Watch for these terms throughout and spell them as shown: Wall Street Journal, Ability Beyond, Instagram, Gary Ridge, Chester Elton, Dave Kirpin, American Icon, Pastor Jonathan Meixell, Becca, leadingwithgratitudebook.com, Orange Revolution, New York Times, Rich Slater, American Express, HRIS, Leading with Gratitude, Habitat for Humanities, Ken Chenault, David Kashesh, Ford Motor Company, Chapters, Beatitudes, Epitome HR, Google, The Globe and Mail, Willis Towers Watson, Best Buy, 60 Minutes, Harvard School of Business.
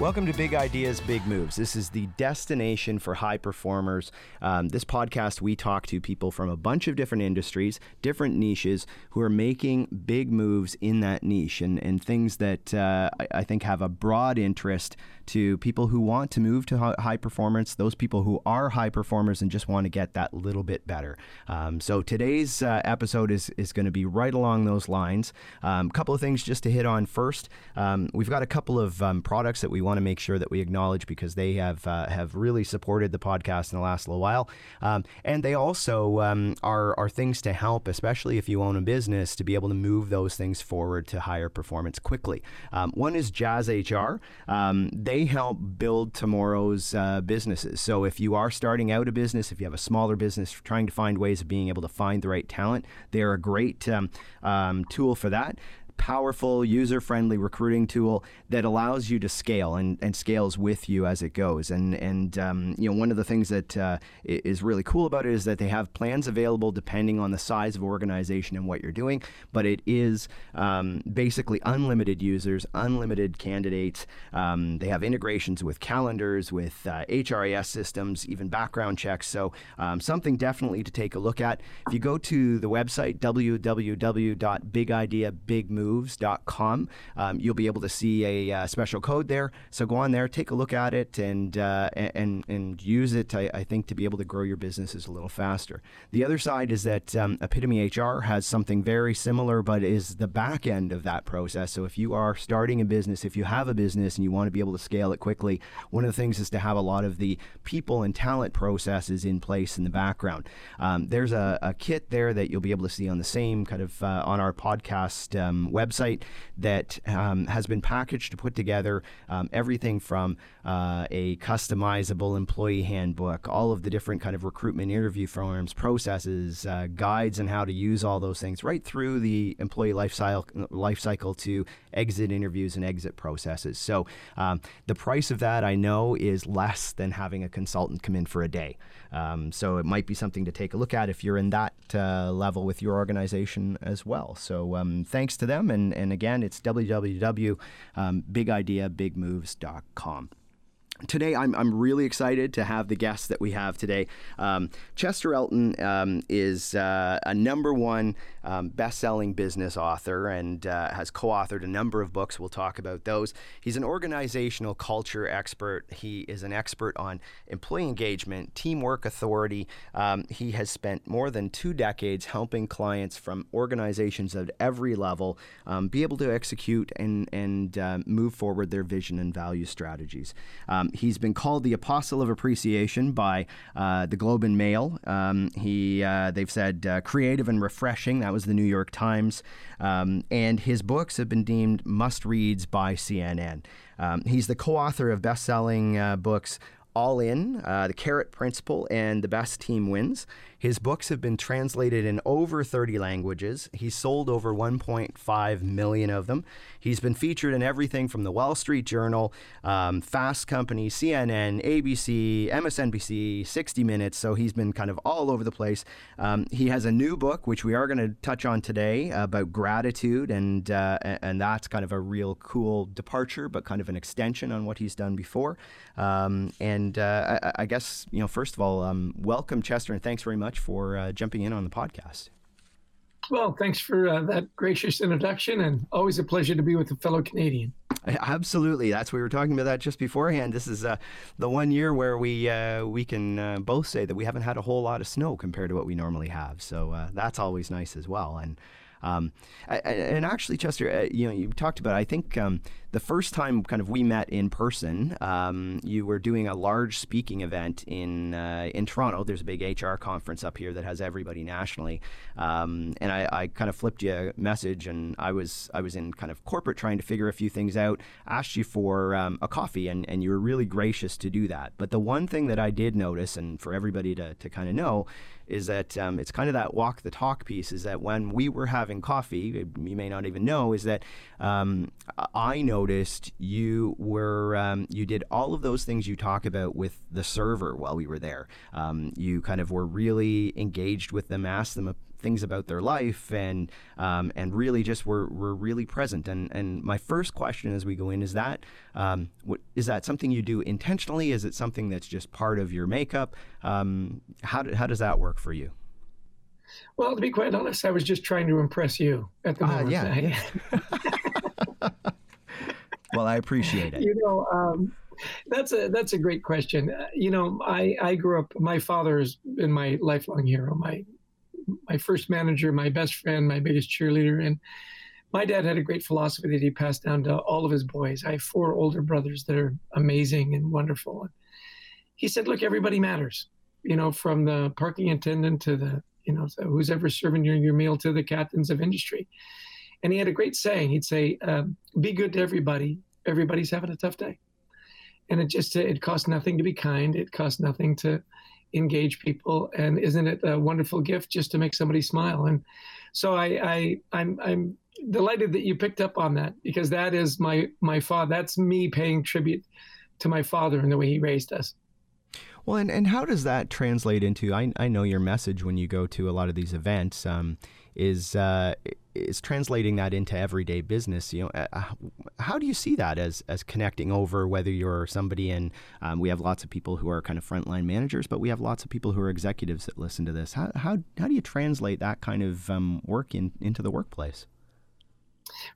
Welcome to Big Ideas, Big Moves. This is the destination for high performers. This podcast, we talk to people from a bunch of different industries, different niches, who are making big moves in that niche and things that I think have a broad interest to people who want to move to high performance, those people who are high performers and just want to get that little bit better. So today's episode is going to be right along those lines. Couple of things just to hit on first. We've got a couple of products that we want to make sure that we acknowledge because they have really supported the podcast in the last little while. And they also are things to help, especially if you own a business, to be able to move those things forward to higher performance quickly. One is Jazz HR. They help build tomorrow's businesses. So if you are starting out a business, if you have a smaller business, trying to find ways of being able to find the right talent, they're a great tool for that. Powerful, user-friendly recruiting tool that allows you to scale and scales with you as it goes. And you know, one of the things that is really cool about it is that they have plans available depending on the size of organization and what you're doing. But it is basically unlimited users, unlimited candidates. They have integrations with calendars, with HRIS systems, even background checks. So something definitely to take a look at. If you go to the website, www.bigideabigsmove.com, you'll be able to see a special code there. So go on there, take a look at it, and use it, I think, to be able to grow your businesses a little faster. The other side is that Epitome HR has something very similar, but is the back end of that process. So if you are starting a business, if you have a business and you want to be able to scale it quickly, one of the things is to have a lot of the people and talent processes in place in the background. There's a kit there that you'll be able to see on the same kind of on our podcast website that has been packaged to put together everything from a customizable employee handbook, all of the different kind of recruitment interview forms, processes, guides on how to use all those things, right through the employee life cycle to exit interviews and exit processes. So the price of that, I know, is less than having a consultant come in for a day. So it might be something to take a look at if you're in that level with your organization as well. So thanks to them. And again, it's www.bigideabigsmoves.com. Today, I'm really excited to have the guests that we have today. Chester Elton is a #1 best-selling business author and has co-authored a number of books. We'll talk about those. He's an organizational culture expert. He is an expert on employee engagement, teamwork authority. He has spent more than 2 decades helping clients from organizations at every level be able to execute and move forward their vision and value strategies. He's been called the Apostle of Appreciation by The Globe and Mail. They've said creative and refreshing. That was the New York Times. And his books have been deemed must-reads by CNN. He's the co-author of best-selling books All In, The Carrot Principle, and The Best Team Wins. His books have been translated in over 30 languages. He's sold over 1.5 million of them. He's been featured in everything from the Wall Street Journal, Fast Company, CNN, ABC, MSNBC, 60 Minutes. So he's been kind of all over the place. He has a new book, which we are going to touch on today, about gratitude. And that's kind of a real cool departure, but kind of an extension on what he's done before. I guess, you know, first of all, welcome, Chester, and thanks very much for jumping in on the podcast. Well, thanks for that gracious introduction, and always a pleasure to be with a fellow Canadian. Absolutely. That's we were talking about that just beforehand. This is the one year where we can both say that we haven't had a whole lot of snow compared to what we normally have. So that's always nice as well. And actually, Chester, you know, you talked about, I think the first time kind of we met in person, you were doing a large speaking event in Toronto. There's a big HR conference up here that has everybody nationally. And I kind of flipped you a message, and I was in kind of corporate trying to figure a few things out, asked you for a coffee, and you were really gracious to do that. But the one thing that I did notice, and for everybody to kind of know, is that it's kind of that walk the talk piece, is that when we were having having coffee, you may not even know, is that I noticed you were you did all of those things you talk about with the server while we were there. You kind of were really engaged with them, asked them things about their life, and really just were really present. And my first question as we go in is that is that something you do intentionally? Is it something that's just part of your makeup? How does that work for you? Well, to be quite honest, I was just trying to impress you at the moment. Yeah. Well, I appreciate it. That's a great question. I grew up. My father has been my lifelong hero. My first manager, my best friend, my biggest cheerleader. And my dad had a great philosophy that he passed down to all of his boys. I have 4 older brothers that are amazing and wonderful. And he said, look, everybody matters, from the parking attendant to the, who's ever serving you your meal to the captains of industry. And he had a great saying. He'd say, be good to everybody. Everybody's having a tough day. And it costs nothing to be kind. It costs nothing to engage people, and isn't it a wonderful gift just to make somebody smile? And so I'm delighted that you picked up on that, because that is my father. That's me paying tribute to my father and the way he raised us. Well, and how does that translate into? I know your message when you go to a lot of these events is translating that into everyday business. How do you see that as connecting over, whether you're somebody in, we have lots of people who are kind of frontline managers, but we have lots of people who are executives that listen to this. How do you translate that kind of work into the workplace?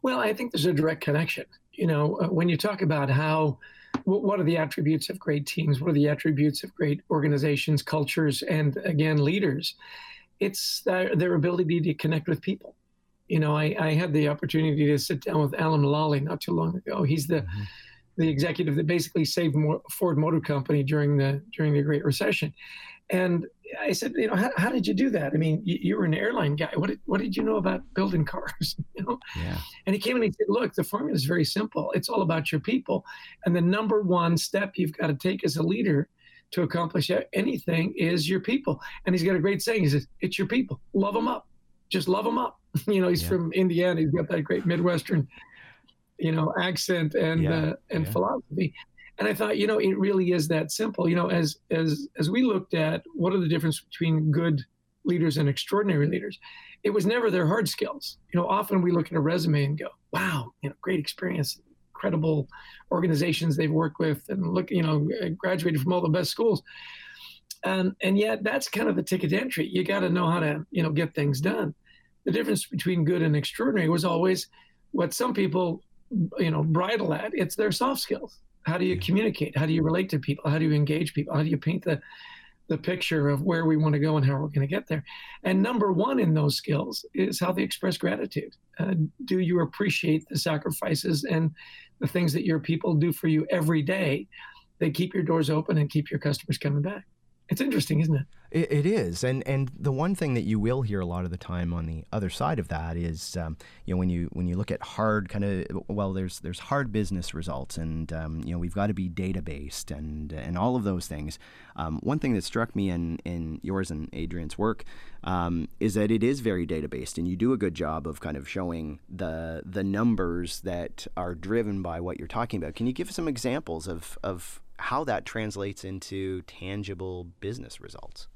Well, I think there's a direct connection. When you talk about what are the attributes of great teams? What are the attributes of great organizations, cultures, and again, leaders? It's their ability to connect with people. I had the opportunity to sit down with Alan Mulally not too long ago. He's the executive that basically saved Ford Motor Company during the Great Recession. And I said, how did you do that? I mean, you were an airline guy. What did you know about building cars? Yeah. And he came and he said, look, the formula is very simple. It's all about your people. And the number one step you've got to take as a leader to accomplish anything is your people. And he's got a great saying. He says, it's your people. Love them up. Just love them up. He's from Indiana. He's got that great Midwestern, accent and philosophy. And I thought, it really is that simple. As we looked at what are the difference between good leaders and extraordinary leaders, it was never their hard skills. Often we look at a resume and go, wow, great experience, incredible organizations they've worked with, and look, graduated from all the best schools. And yet that's kind of the ticket to entry. You got to know how to, get things done. The difference between good and extraordinary was always what some people, bridle at. It's their soft skills. How do you communicate? How do you relate to people? How do you engage people? How do you paint the picture of where we want to go and how we're going to get there? And number one in those skills is how they express gratitude. Do you appreciate the sacrifices and the things that your people do for you every day? They keep your doors open and keep your customers coming back. It's interesting, isn't it? It is. And the one thing that you will hear a lot of the time on the other side of that is, when you look at hard there's hard business results, and, we've got to be data-based and all of those things. One thing that struck me in yours and Adrian's work is that it is very data-based, and you do a good job of kind of showing the numbers that are driven by what you're talking about. Can you give us some examples of how that translates into tangible business results?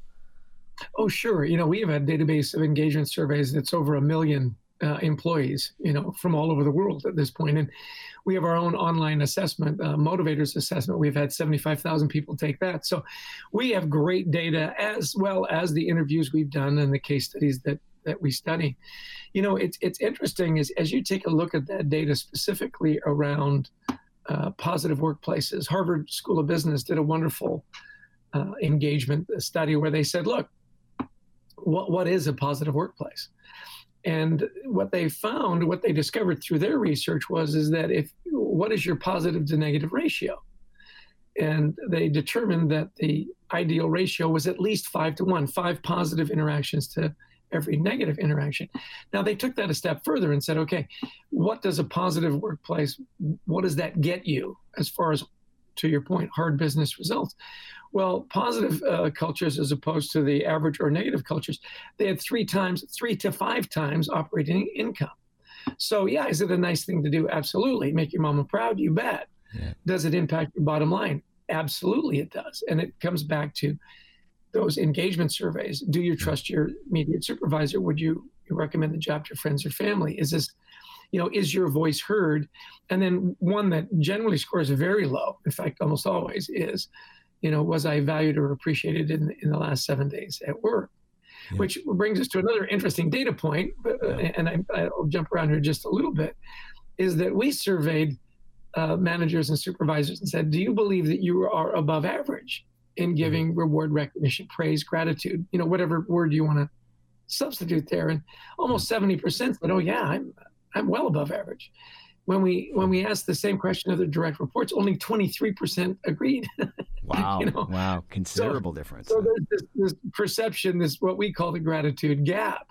Oh, sure. We have a database of engagement surveys that's over 1 million employees, from all over the world at this point. And we have our own online assessment, motivators assessment. We've had 75,000 people take that. So we have great data, as well as the interviews we've done and the case studies that we study. It's interesting as you take a look at that data specifically around positive workplaces. Harvard School of Business did a wonderful engagement study where they said, look, what is a positive workplace? And what they discovered through their research was that what is your positive to negative ratio? And they determined that the ideal ratio was at least 5 to 1, 5 positive interactions to every negative interaction. Now they took that a step further and said, okay, what does a positive workplace, what does that get you as far as, to your point, hard business results? Well, positive cultures as opposed to the average or negative cultures, they had 3 to 5 times operating income. So yeah, is it a nice thing to do? Absolutely. Make your mama proud? You bet. Yeah. Does it impact your bottom line? Absolutely it does. And it comes back to those engagement surveys. Do you trust your immediate supervisor? Would you recommend the job to friends or family? Is this, you know, is your voice heard? And then one that generally scores very low, in fact, almost always is, you know, was I valued or appreciated in the last 7 days at work? Yeah. Which brings us to another interesting data point, and I'll jump around here just a little bit, is that we surveyed managers and supervisors and said, do you believe that you are above average in giving reward, recognition, praise, gratitude, you know, whatever word you want to substitute there? And almost 70% said, oh yeah, I'm well above average. When we asked the same question of the direct reports, only 23% agreed. Wow, you know? Wow, considerable difference. So there's this perception, this what we call the gratitude gap.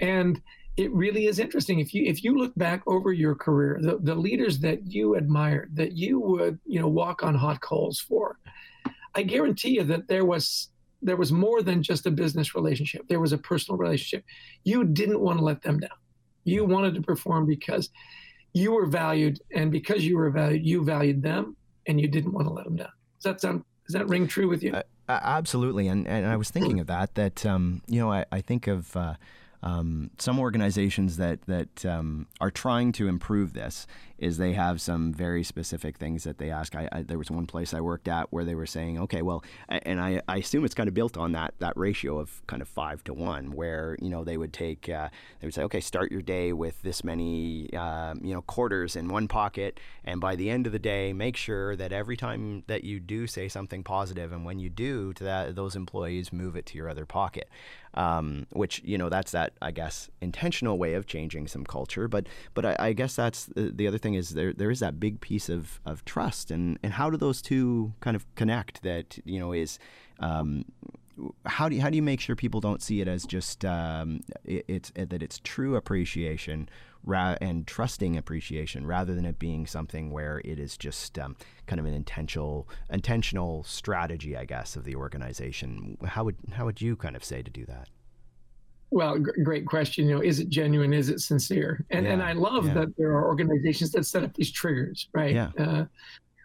And it really is interesting. If you look back over your career, the leaders that you admired, that you would, you know, walk on hot coals for, I guarantee you that there was more than just a business relationship. There was a personal relationship. You didn't want to let them down. You wanted to perform because you were valued, and because you were valued, you valued them, and you didn't want to let them down. Does that ring true with you? Absolutely, and I was thinking of that you know, I think of some organizations that are trying to improve this, is they have some very specific things that they ask. There was one place I worked at where they were saying, okay, well, and I assume it's kind of built on that ratio of kind of 5 to 1, where, you know, they would say, okay, start your day with this many, you know, quarters in one pocket. And by the end of the day, make sure that every time that you do say something positive, and when you do to that, those employees move it to your other pocket, which, you know, that's that, I guess, intentional way of changing some culture. But I guess that's the other thing, is there is that big piece of trust, and how do those two kind of connect? That, you know, is how do you make sure people don't see it as just that it's true appreciation and trusting appreciation, rather than it being something where it is just kind of an intentional strategy, I guess, of the organization. How would you kind of say to do that? Well, great question. You know, is it genuine? Is it sincere? And I love that there are organizations that set up these triggers, right? Yeah.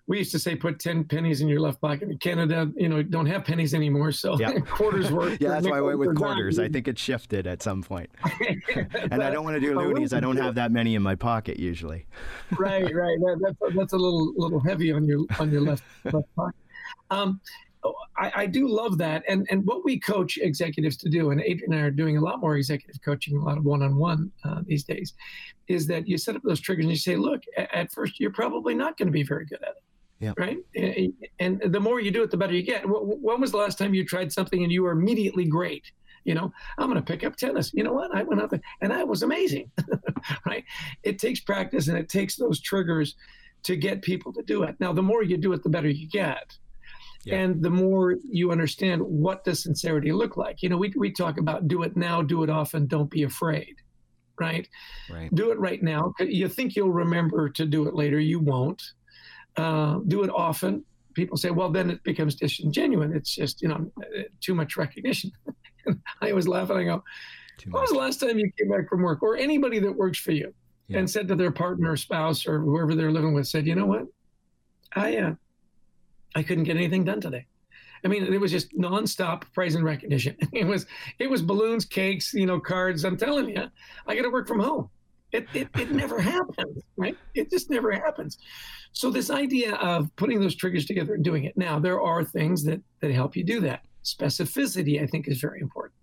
We used to say, put 10 pennies in your left pocket. In Canada, you know, don't have pennies anymore, so quarters work. Yeah, that's why I went with quarters. Done. I think it shifted at some point. And I don't want to do loonies. I don't have that many in my pocket usually. Right. That's a little heavy on your left pocket. I do love that. And what we coach executives to do, and Adrian and I are doing a lot more executive coaching, a lot of one-on-one these days, is that you set up those triggers and you say, look, at first, you're probably not going to be very good at it. Yeah. Right. And the more you do it, the better you get. When was the last time you tried something and you were immediately great? You know, I'm going to pick up tennis. You know what? I went out there and I was amazing. Right. It takes practice, and it takes those triggers to get people to do it. Now, the more you do it, the better you get. Yeah. And the more you understand, what does sincerity look like? You know, we talk about do it now, do it often, don't be afraid, right? Do it right now. You think you'll remember to do it later. You won't. Do it often. People say, well, then it becomes disingenuous. It's just, you know, too much recognition. And I was laughing. I go, when was the last time you came back from work, or anybody that works for you, and said to their partner or spouse or whoever they're living with, said, you know what, I couldn't get anything done today. I mean, it was just nonstop praise and recognition. It was balloons, cakes, you know, cards. I'm telling you, I got to work from home. It never happens, right? It just never happens. So this idea of putting those triggers together and doing it. Now, there are things that help you do that. Specificity, I think, is very important.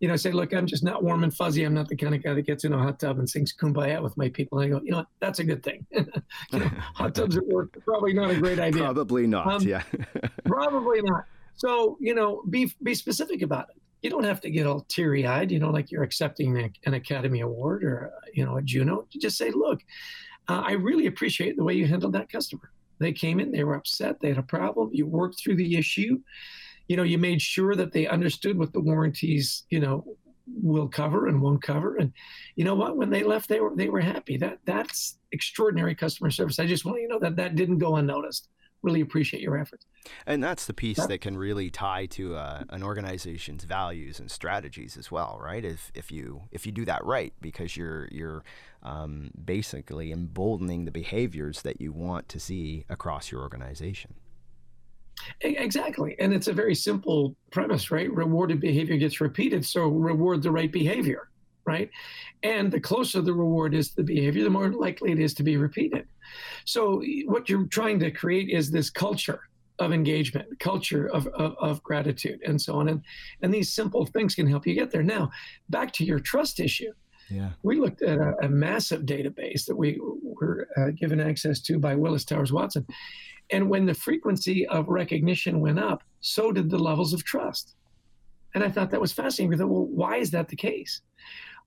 You know, say, look, I'm just not warm and fuzzy. I'm not the kind of guy that gets in a hot tub and sings Kumbaya with my people. And I go, you know what? That's a good thing. You know, hot tubs at work, probably not a great idea. Probably not, probably not. So, you know, be specific about it. You don't have to get all teary-eyed, you know, like you're accepting an Academy Award or, you know, a Juno. You just say, look, I really appreciate the way you handled that customer. They came in, they were upset, they had a problem. You worked through the issue. You know, you made sure that they understood what the warranties, you know, will cover and won't cover. And you know what? When they left, they were happy. That's extraordinary customer service. I just want you to know that didn't go unnoticed. really appreciate your efforts. And that's the piece that can really tie to an organization's values and strategies as well, right? If you do that right, because you're basically emboldening the behaviors that you want to see across your organization. Exactly. And it's a very simple premise, right? Rewarded behavior gets repeated, so reward the right behavior, right? And the closer the reward is to the behavior, the more likely it is to be repeated. So what you're trying to create is this culture of engagement, culture of gratitude, and so on. And these simple things can help you get there. Now, back to your trust issue. Yeah. We looked at a massive database that we were given access to by Willis Towers Watson. And when the frequency of recognition went up, so did the levels of trust. And I thought that was fascinating. We thought, well, why is that the case?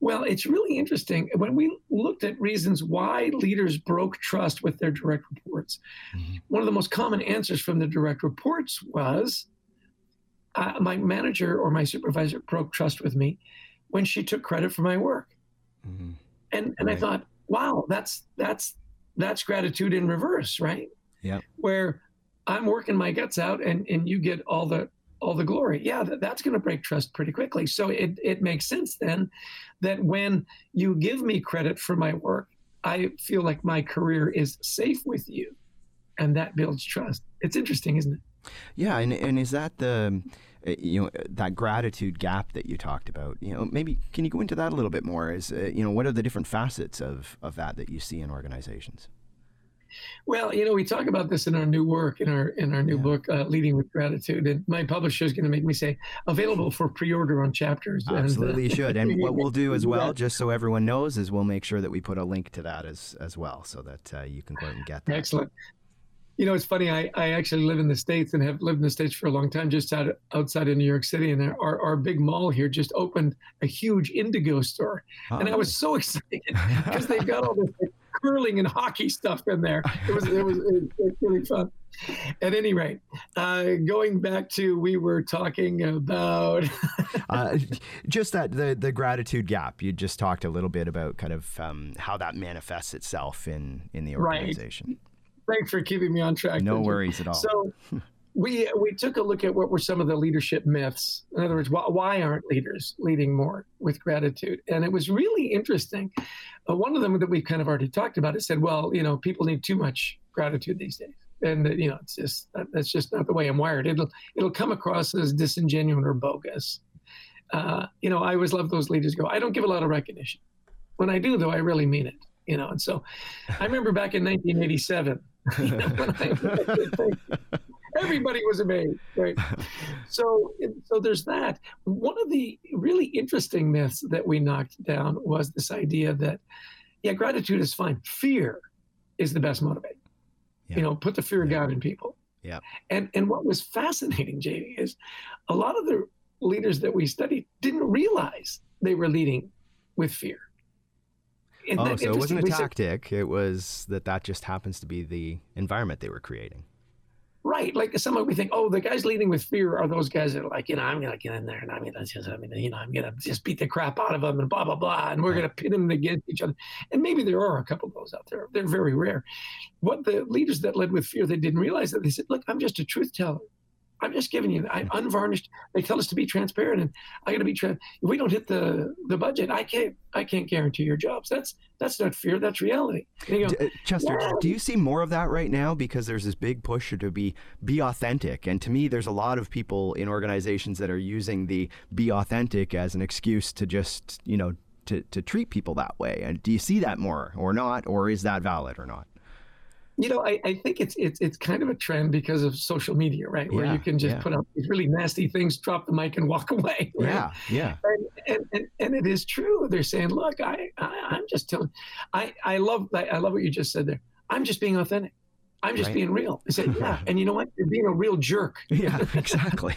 Well, it's really interesting. When we looked at reasons why leaders broke trust with their direct reports, mm-hmm. one of the most common answers from the direct reports was, my manager or my supervisor broke trust with me when she took credit for my work. Mm-hmm. And right. I thought, wow, that's gratitude in reverse, right? Yeah. Where I'm working my guts out and you get all the glory. Yeah, that's going to break trust pretty quickly. So it makes sense then that when you give me credit for my work, I feel like my career is safe with you, and that builds trust. It's interesting, isn't it? Yeah, and is that the that gratitude gap that you talked about? Maybe can you go into that a little bit more? Is what are the different facets of that you see in organizations? Well, we talk about this in our new work, in our new book, Leading with Gratitude. And my publisher is going to make me say, available for pre-order on Chapters. Absolutely, you should. And what we'll do as well, just so everyone knows, is we'll make sure that we put a link to that as well, so that you can go ahead and get that. Excellent. It's funny, I actually live in the States and have lived in the States for a long time, just outside of New York City. And our big mall here just opened a huge Indigo store. Uh-oh. And I was so excited because they've got all this curling and hockey stuff in there. It was really fun. At any rate, going back to, we were talking about just that the gratitude gap. You just talked a little bit about kind of how that manifests itself in the organization. Right. Thanks for keeping me on track. No worries at all. So we took a look at what were some of the leadership myths. In other words, why aren't leaders leading more with gratitude? And it was really interesting. One of them that we've kind of already talked about, it said, well, people need too much gratitude these days. And, it's just, that's just not the way I'm wired. It'll come across as disingenuous or bogus. I always love those leaders go, I don't give a lot of recognition. When I do, though, I really mean it. And so I remember back in 1987, everybody was amazed, right? So there's that. One of the really interesting myths that we knocked down was this idea that, gratitude is fine. Fear is the best motivator. Yeah. Put the fear of God in people. Yeah. And what was fascinating, JD, is a lot of the leaders that we studied didn't realize they were leading with fear. So it wasn't a tactic. It was that just happens to be the environment they were creating. Right. Like someone we think, the guys leading with fear are those guys that are like, I'm going to get in there and I'm going to just beat the crap out of them and blah, blah, blah. And we're going to pit them against each other. And maybe there are a couple of those out there. They're very rare. What the leaders that led with fear, they didn't realize that. They said, look, I'm just a truth teller. I'm just giving you, I'm unvarnished. They tell us to be transparent, and I got to be transparent. If we don't hit the budget, I can't guarantee your jobs. That's not fear. That's reality. Chester, do you see more of that right now? Because there's this big push to be authentic. And to me, there's a lot of people in organizations that are using the be authentic as an excuse to just, to treat people that way. And do you see that more or not? Or is that valid or not? I think it's kind of a trend because of social media, right? Where you can just put up these really nasty things, drop the mic, and walk away. Right? Yeah. And it is true. They're saying, look, I'm just telling. I love what you just said there. I'm just being authentic. I'm just being real. I said, and you know what? You're being a real jerk. Yeah, exactly.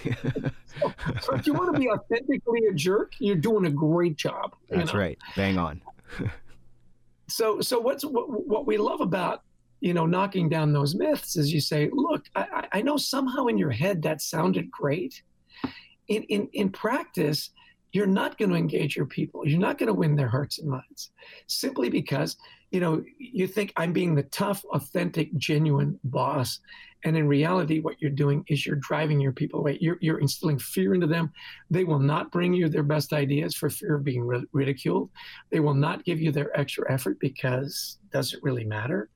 so if you want to be authentically a jerk, you're doing a great job. That's right. Bang on. so what we love about knocking down those myths is you say, look, I know somehow in your head that sounded great. In practice, you're not going to engage your people. You're not going to win their hearts and minds simply because you know, you think I'm being the tough, authentic, genuine boss. And in reality, what you're doing is you're driving your people away. You're instilling fear into them. They will not bring you their best ideas for fear of being ridiculed. They will not give you their extra effort because it doesn't really matter.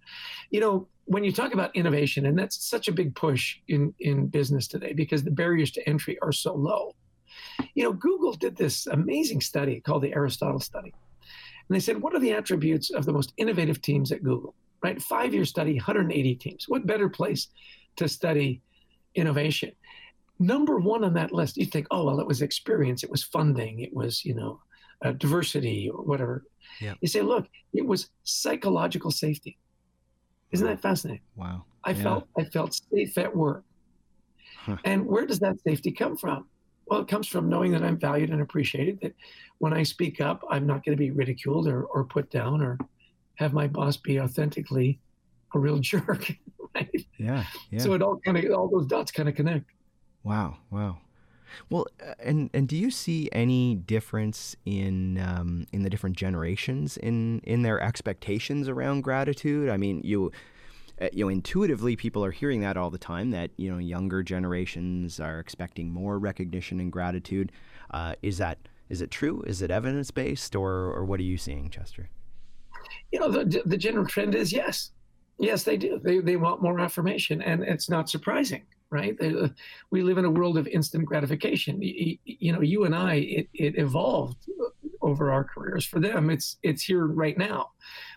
You know, when you talk about innovation, and that's such a big push in business today because the barriers to entry are so low. You know, Google did this amazing study called the Aristotle Study. And they said, what are the attributes of the most innovative teams at Google, right? Five-year study, 180 teams. What better place to study innovation? Number one on that list, you think, oh, well, it was experience. It was funding. It was, you know, diversity or whatever. Yeah. You say, look, it was psychological safety. Isn't that fascinating? Wow. I felt safe at work. Huh. And where does that safety come from? Well, it comes from knowing that I'm valued and appreciated, that when I speak up, I'm not going to be ridiculed or put down or have my boss be authentically a real jerk. Right? Yeah. So it all those dots kind of connect. Wow. Well, and do you see any difference in the different generations in their expectations around gratitude? I mean, you know, intuitively, people are hearing that all the time, that, you know, younger generations are expecting more recognition and gratitude. Is it true? Is it evidence-based? Or what are you seeing, Chester? You know, the general trend is yes. Yes, they do. They want more affirmation, and it's not surprising, right? We live in a world of instant gratification. You know, you and I, it evolved over our careers. For them, it's here right now,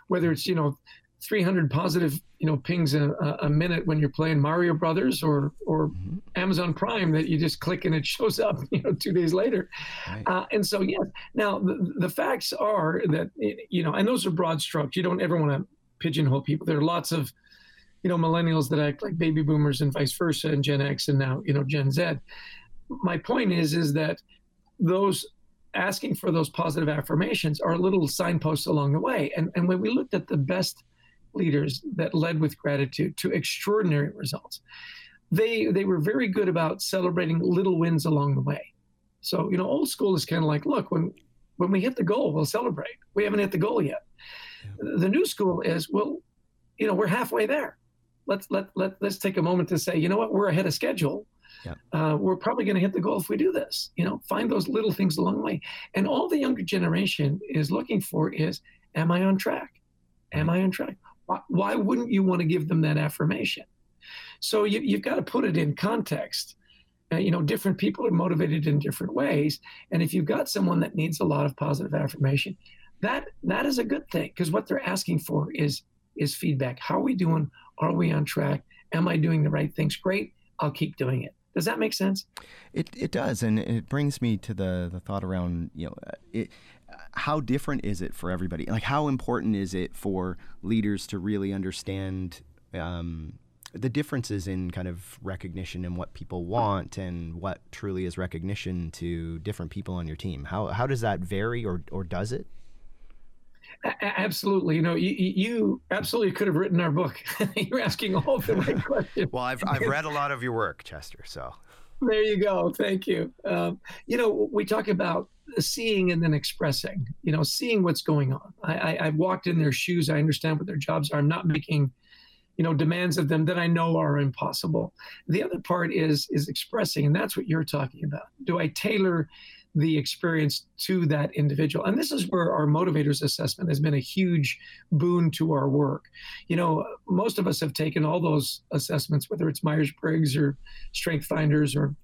whether it's, you know, 300 positive, you know, pings a minute when you're playing Mario Brothers or mm-hmm. Amazon Prime that you just click and it shows up, you know, 2 days later. Right. And so, yes. Now, the facts are that, you know, and those are broad strokes. You don't ever want to pigeonhole people. There are lots of, you know, millennials that act like baby boomers and vice versa, and Gen X and now, you know, Gen Z. My point is that those asking for those positive affirmations are little signposts along the way. And when we looked at the best leaders that led with gratitude to extraordinary results, They were very good about celebrating little wins along the way. So, you know, old school is kind of like, look, when we hit the goal, we'll celebrate. We haven't hit the goal yet. Yeah. The new school is, well, you know, we're halfway there. Let's take a moment to say, you know what, we're ahead of schedule. Yeah. We're probably going to hit the goal if we do this. You know, find those little things along the way. And all the younger generation is looking for is, am I on track? Am I on track? Why wouldn't you want to give them that affirmation? So you've got to put it in context. You know, different people are motivated in different ways. And if you've got someone that needs a lot of positive affirmation, that is a good thing, because what they're asking for is feedback. How are we doing? Are we on track? Am I doing the right things? Great. I'll keep doing it. Does that make sense? It does. And it brings me to the thought around, you know, how different is it for everybody? Like, how important is it for leaders to really understand the differences in kind of recognition and what people want and what truly is recognition to different people on your team? How does that vary, or does it? Absolutely. You know, you absolutely could have written our book. You're asking all the right questions. Well, I've read a lot of your work, Chester, so. There you go. Thank you. You know, we talk about seeing and then expressing, you know, seeing what's going on. I've walked in their shoes. I understand what their jobs are. I'm not making, you know, demands of them that I know are impossible. The other part is expressing, and that's what you're talking about. Do I tailor the experience to that individual? And this is where our motivators assessment has been a huge boon to our work. You know, most of us have taken all those assessments, whether it's Myers-Briggs or StrengthsFinders or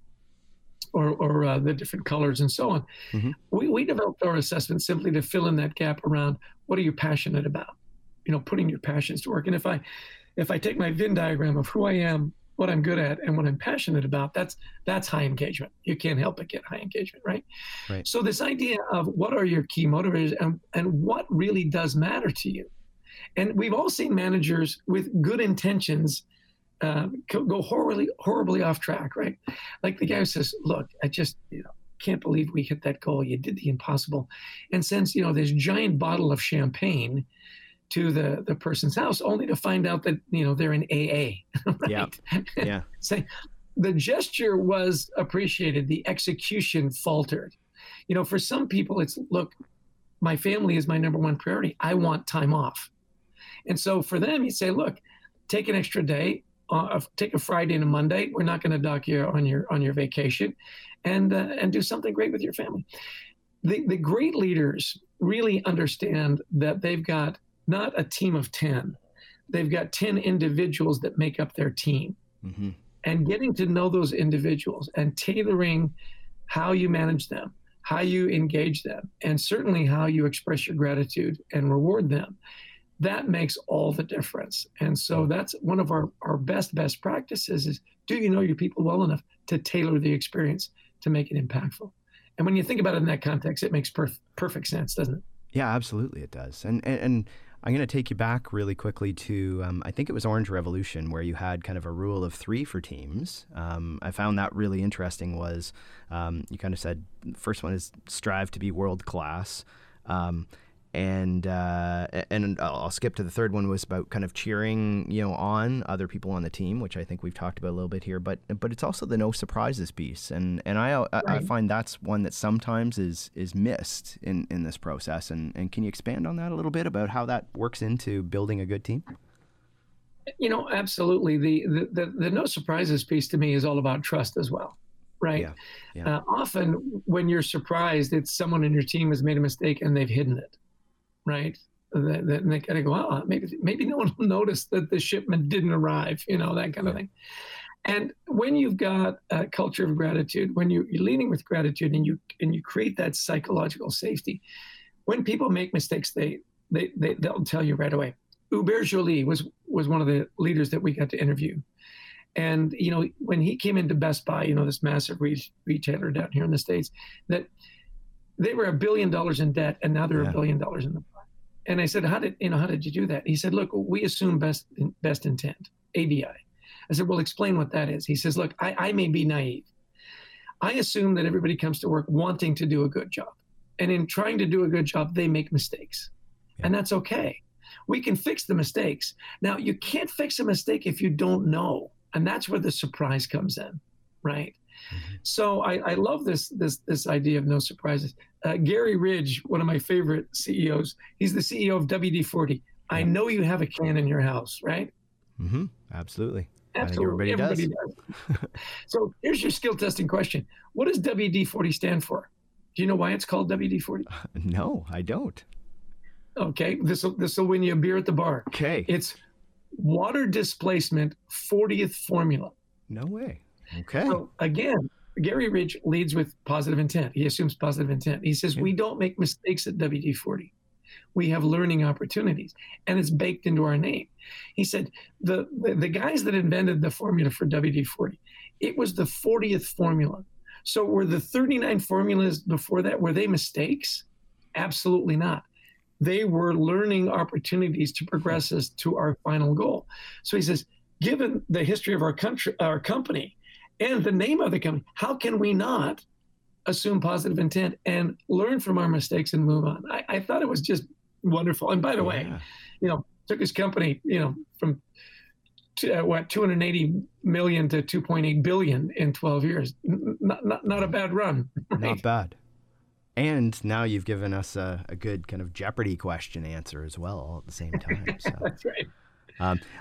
the different colors and so on. Mm-hmm. We developed our assessment simply to fill in that gap around what are you passionate about? You know, putting your passions to work. And if I take my Venn diagram of who I am, what I'm good at, and what I'm passionate about, that's high engagement. You can't help but get high engagement, right? So this idea of what are your key motivators and what really does matter to you. And we've all seen managers with good intentions go horribly off track, right? Like the guy who says, look, I just, you know, can't believe we hit that goal. You did the impossible. And sends, you know, this giant bottle of champagne to the person's house, only to find out that, you know, they're in AA. Right? Yeah. Say, the gesture was appreciated. The execution faltered. You know, for some people, it's, look, my family is my number one priority. I want time off. And so for them, you say, look, take an extra day, take a Friday and a Monday. We're not going to dock you on your vacation, and do something great with your family. The great leaders really understand that they've got not a team of 10. They've got 10 individuals that make up their team. Mm-hmm. And getting to know those individuals and tailoring how you manage them, how you engage them, and certainly how you express your gratitude and reward them, that makes all the difference. And so that's one of our best practices is, do you know your people well enough to tailor the experience to make it impactful? And when you think about it in that context, it makes perfect sense, doesn't it? Yeah, absolutely it does. And I'm going to take you back really quickly to, I think it was Orange Revolution, where you had kind of a rule of three for teams. I found that really interesting was, you kind of said, the first one is strive to be world class. And I'll skip to the third one was about kind of cheering, on other people on the team, which I think we've talked about a little bit here, but it's also the no surprises piece. And I find that's one that sometimes is missed in this process. And can you expand on that a little bit about how that works into building a good team? Absolutely. The no surprises piece to me is all about trust as well. Right. Yeah. Yeah. Often when you're surprised, it's someone in your team has made a mistake and they've hidden it. Right? And they kind of go, oh, maybe no one will notice that the shipment didn't arrive, that kind of thing. And when you've got a culture of gratitude, when you're leading with gratitude and you create that psychological safety, when people make mistakes, they'll tell you right away. Hubert Jolie was one of the leaders that we got to interview. And, when he came into Best Buy, this massive retailer down here in the States, that they were $1 billion in debt, and now they're $1 billion in the pot. And I said, how did you do that? He said, look, we assume best intent, ABI. I said, well, explain what that is. He says, look, I may be naive. I assume that everybody comes to work wanting to do a good job. And in trying to do a good job, they make mistakes. Yeah. And that's okay. We can fix the mistakes. Now, you can't fix a mistake if you don't know. And that's where the surprise comes in, right? Mm-hmm. So I love this idea of no surprises. Gary Ridge, one of my favorite CEOs, he's the CEO of WD-40. Yeah. I know you have a can in your house, right? Mm-hmm. Absolutely. I think everybody does. So here's your skill testing question. What does WD-40 stand for? Do you know why it's called WD-40? No, I don't. Okay, this will win you a beer at the bar. Okay. It's water displacement 40th formula. No way. Okay. So again, Gary Ridge leads with positive intent. He assumes positive intent. He says, we don't make mistakes at WD-40. We have learning opportunities, and it's baked into our name. He said, the guys that invented the formula for WD-40, it was the 40th formula. So were the 39 formulas before that, were they mistakes? Absolutely not. They were learning opportunities to progress us to our final goal. So he says, given the history of our company, and the name of the company, how can we not assume positive intent and learn from our mistakes and move on? I thought it was just wonderful. And by the way, took his company, from $280 million to $2.8 billion in 12 years. Not a bad run. Right? Not bad. And now you've given us a good kind of Jeopardy question answer as well, all at the same time. So. That's right.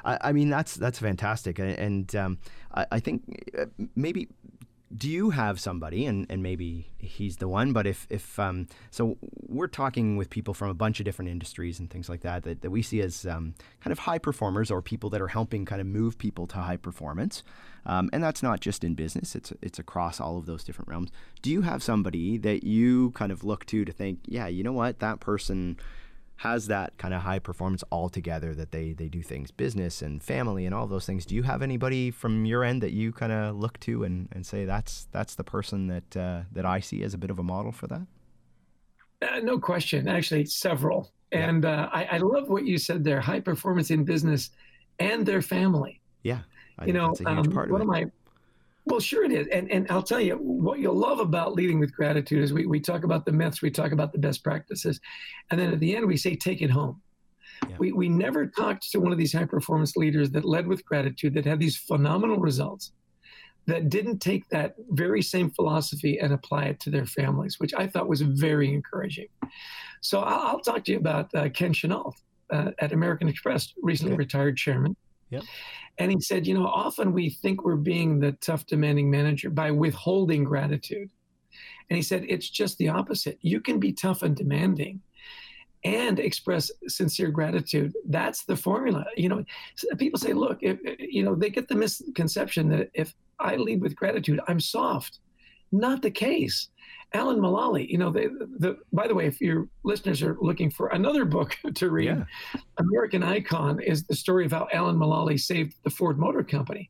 I mean, that's fantastic. And I think maybe, do you have somebody, and maybe he's the one, but if so we're talking with people from a bunch of different industries and things like that we see as kind of high performers or people that are helping kind of move people to high performance. And that's not just in business, it's across all of those different realms. Do you have somebody that you kind of look to think, yeah, you know what, that person has that kind of high performance altogether, that they do things, business and family and all those things. Do you have anybody from your end that you kind of look to and say, that's the person that I see as a bit of a model for that? No question, actually several. Yeah. And I love what you said there, high performance in business and their family. Yeah, that's a huge part of it. Well, sure it is. And I'll tell you, what you'll love about Leading with Gratitude is we talk about the myths, we talk about the best practices, and then at the end we say, take it home. Yeah. We never talked to one of these high-performance leaders that led with gratitude, that had these phenomenal results, that didn't take that very same philosophy and apply it to their families, which I thought was very encouraging. So I'll talk to you about Ken Chenault. at American Express, recently retired chairman. Yep. And he said, you know, often we think we're being the tough, demanding manager by withholding gratitude. And he said, it's just the opposite. You can be tough and demanding and express sincere gratitude. That's the formula. You know, people say, look, if, you know, they get the misconception that if I lead with gratitude, I'm soft. Not the case. Alan Mulally, you know, by the way, if your listeners are looking for another book to read, American Icon is the story of how Alan Mulally saved the Ford Motor Company.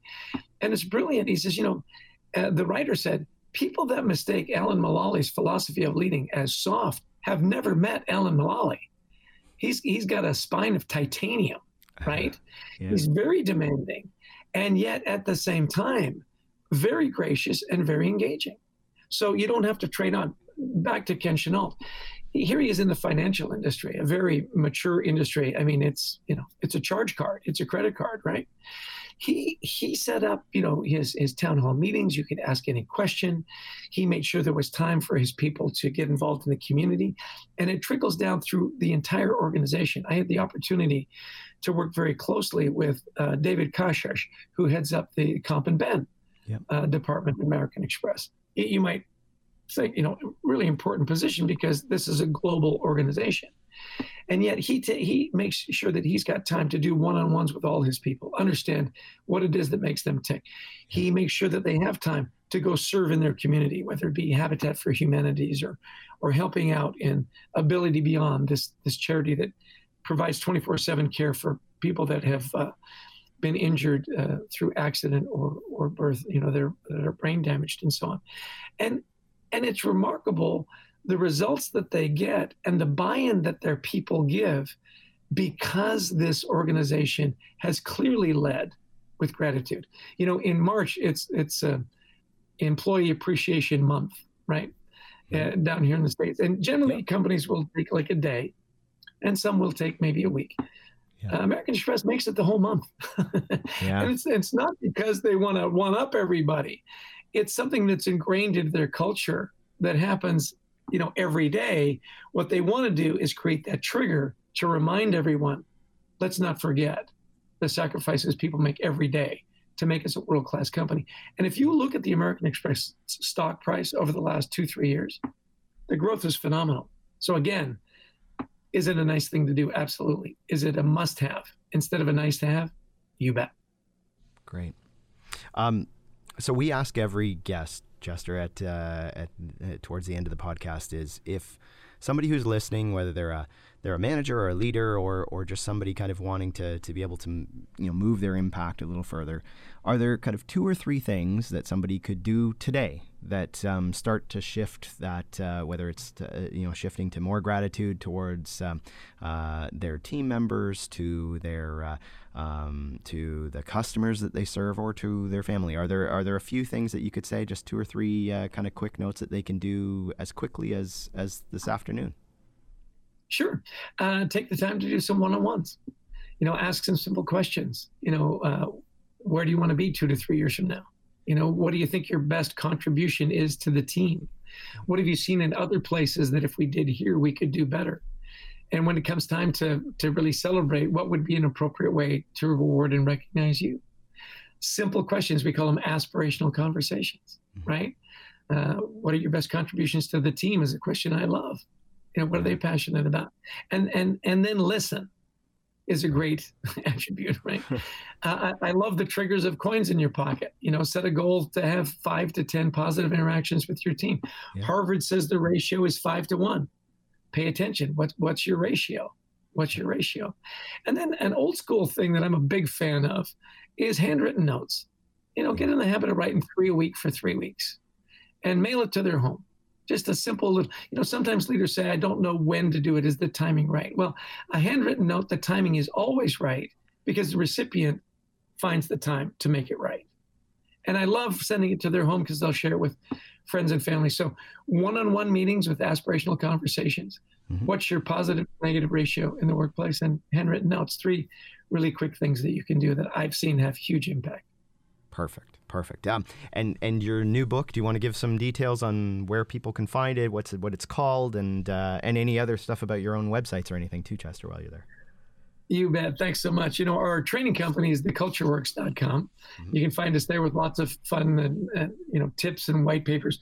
And it's brilliant. He says, you know, the writer said, people that mistake Alan Mullally's philosophy of leading as soft have never met Alan Mulally. He's got a spine of titanium, right? He's very demanding. And yet at the same time, very gracious and very engaging. So you don't have to trade on. Back to Ken Chenault. Here he is in the financial industry, a very mature industry. I mean, it's, you know, it's a charge card. It's a credit card, right? He set up, you know, his town hall meetings. You could ask any question. He made sure there was time for his people to get involved in the community. And it trickles down through the entire organization. I had the opportunity to work very closely with David Kashesh, who heads up the comp and ben department of American Express. You might say, you know, really important position because this is a global organization. And yet he makes sure that he's got time to do one-on-ones with all his people, understand what it is that makes them tick. He makes sure that they have time to go serve in their community, whether it be Habitat for Humanities or helping out in Ability Beyond, this charity that provides 24/7 care for people that have been injured through accident or birth, you know, they're brain damaged and so on. And it's remarkable the results that they get and the buy-in that their people give because this organization has clearly led with gratitude. You know, in March, it's Employee Appreciation Month, right? Down here in the States. And generally companies will take like a day and some will take maybe a week. American Express makes it the whole month. And it's not because they want to one-up everybody. It's something that's ingrained into their culture that happens, you know, every day. What they want to do is create that trigger to remind everyone, let's not forget the sacrifices people make every day to make us a world-class company. And if you look at the American Express stock price over the last 2-3 years, the growth is phenomenal. So again, is it a nice thing to do? Absolutely. Is it a must-have instead of a nice-to-have? You bet. Great. So we ask every guest, Chester, at towards the end of the podcast, is if somebody who's listening, whether they're a manager or a leader or just somebody kind of wanting to be able to, you know, move their impact a little further, are there kind of 2 or 3 things that somebody could do today that start to shift that, whether it's shifting to more gratitude towards their team members, to their to the customers that they serve, or to their family? Are there a few things that you could say, just 2 or 3 kind of quick notes that they can do as quickly as this afternoon? Sure. Take the time to do some one-on-ones. You know, ask some simple questions. You know, where do you want to be 2 to 3 years from now? You know, what do you think your best contribution is to the team? What have you seen in other places that if we did here, we could do better? And when it comes time to really celebrate, what would be an appropriate way to reward and recognize you? Simple questions. We call them aspirational conversations, right? What are your best contributions to the team is a question I love. You know, what are they passionate about? And then listen is a great attribute, right? I love the triggers of coins in your pocket. You know, set a goal to have 5 to 10 positive interactions with your team. Yeah. Harvard says the ratio is 5 to 1. Pay attention. What's your ratio? What's your ratio? And then an old school thing that I'm a big fan of is handwritten notes. You know, get in the habit of writing 3 a week for 3 weeks and mail it to their home. Just a simple little, you know, sometimes leaders say, I don't know when to do it. Is the timing right? Well, a handwritten note, the timing is always right because the recipient finds the time to make it right. And I love sending it to their home because they'll share it with friends and family. So one-on-one meetings with aspirational conversations. What's your positive negative ratio in the workplace? And handwritten notes, 3 really quick things that you can do that I've seen have huge impact. Perfect. And your new book, do you want to give some details on where people can find it, what it's called, and any other stuff about your own websites or anything too, Chester, while you're there? You bet. Thanks so much. You know, our training company is thecultureworks.com. Mm-hmm. You can find us there with lots of fun and you know, tips and white papers.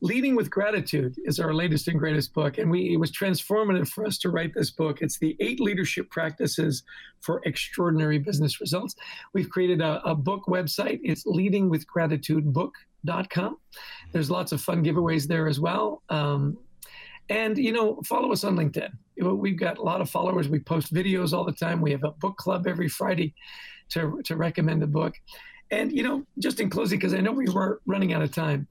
Leading with Gratitude is our latest and greatest book, and it was transformative for us to write this book. It's the 8 leadership practices for extraordinary business results. We've created a book website. It's leadingwithgratitudebook.com. There's lots of fun giveaways there as well. And, you know, follow us on LinkedIn. We've got a lot of followers. We post videos all the time. We have a book club every Friday to recommend a book. And, you know, just in closing, because I know we were running out of time,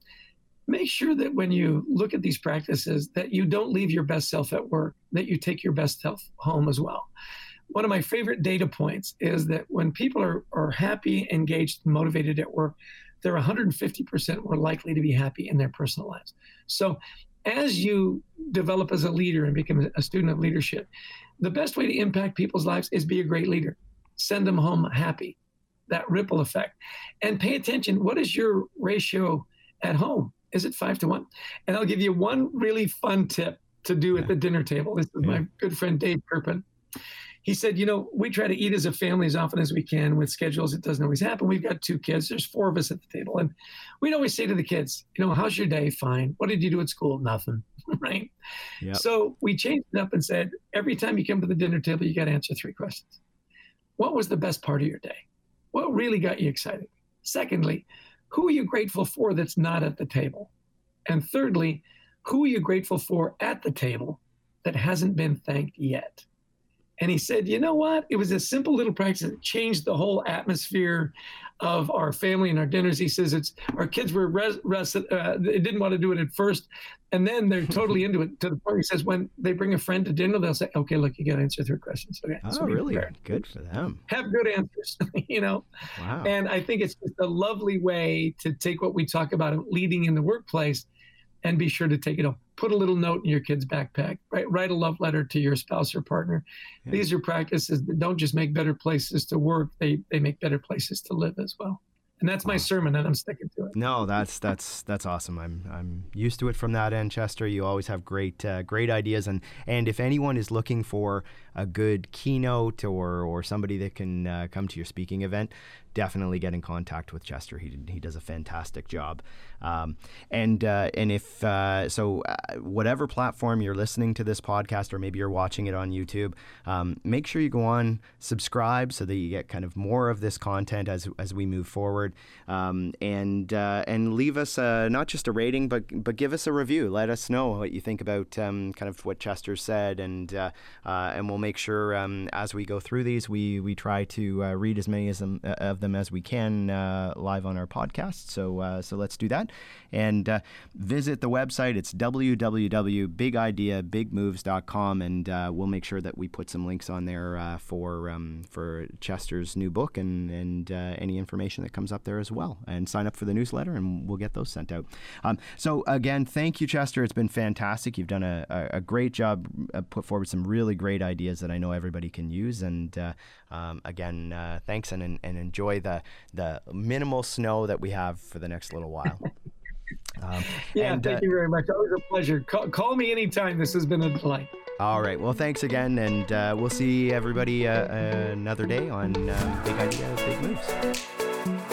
make sure that when you look at these practices that you don't leave your best self at work, that you take your best self home as well. One of my favorite data points is that when people are happy, engaged, motivated at work, they're 150% more likely to be happy in their personal lives. So as you develop as a leader and become a student of leadership, the best way to impact people's lives is be a great leader. Send them home happy, that ripple effect. And pay attention, what is your ratio at home? Is it 5 to 1? And I'll give you one really fun tip to do at the dinner table. This is my good friend, Dave Kirpin. He said, you know, we try to eat as a family as often as we can with schedules. It doesn't always happen. We've got 2 kids. There's 4 of us at the table. And we'd always say to the kids, you know, how's your day? Fine. What did you do at school? Nothing. Right. Yep. So we changed it up and said, every time you come to the dinner table, you got to answer 3 questions. What was the best part of your day? What really got you excited? Secondly, who are you grateful for that's not at the table? And thirdly, who are you grateful for at the table that hasn't been thanked yet? And he said, you know what? It was a simple little practice that changed the whole atmosphere of our family and our dinners. He says it's our kids were they didn't want to do it at first, and then they're totally into it to the point. He says when they bring a friend to dinner, they'll say, "Okay, look, you got to answer 3 questions." Okay, oh, so really? Prepared. Good for them. Have good answers, you know. Wow. And I think it's just a lovely way to take what we talk about leading in the workplace, and be sure to take it home. Put a little note in your kid's backpack, right? Write a love letter to your spouse or partner. Yeah. These are practices that don't just make better places to work, they make better places to live as well. And that's my sermon, and I'm sticking to it. No, that's awesome. I'm used to it from that end, Chester. You always have great ideas, and if anyone is looking for a good keynote or somebody that can come to your speaking event, definitely get in contact with Chester. He does a fantastic job. And if whatever platform you're listening to this podcast, or maybe you're watching it on YouTube, make sure you go on, subscribe, so that you get kind of more of this content as we move forward. And leave us not just a rating, but give us a review. Let us know what you think about kind of what Chester said, and we'll make sure as we go through these, we try to read as many of them as we can live on our podcast. So let's do that, and visit the website. It's www.bigideabigmoves.com, and we'll make sure that we put some links on there for Chester's new book and any information that comes up there as well, and sign up for the newsletter, and we'll get those sent out. So again, thank you, Chester. It's been fantastic. You've done a great job, put forward some really great ideas that I know everybody can use. And again, thanks, and enjoy the minimal snow that we have for the next little while. Thank you very much. Always a pleasure. Call me anytime. This has been a delight. All right. Well, thanks again, and we'll see everybody another day on Big Ideas, Big Moves.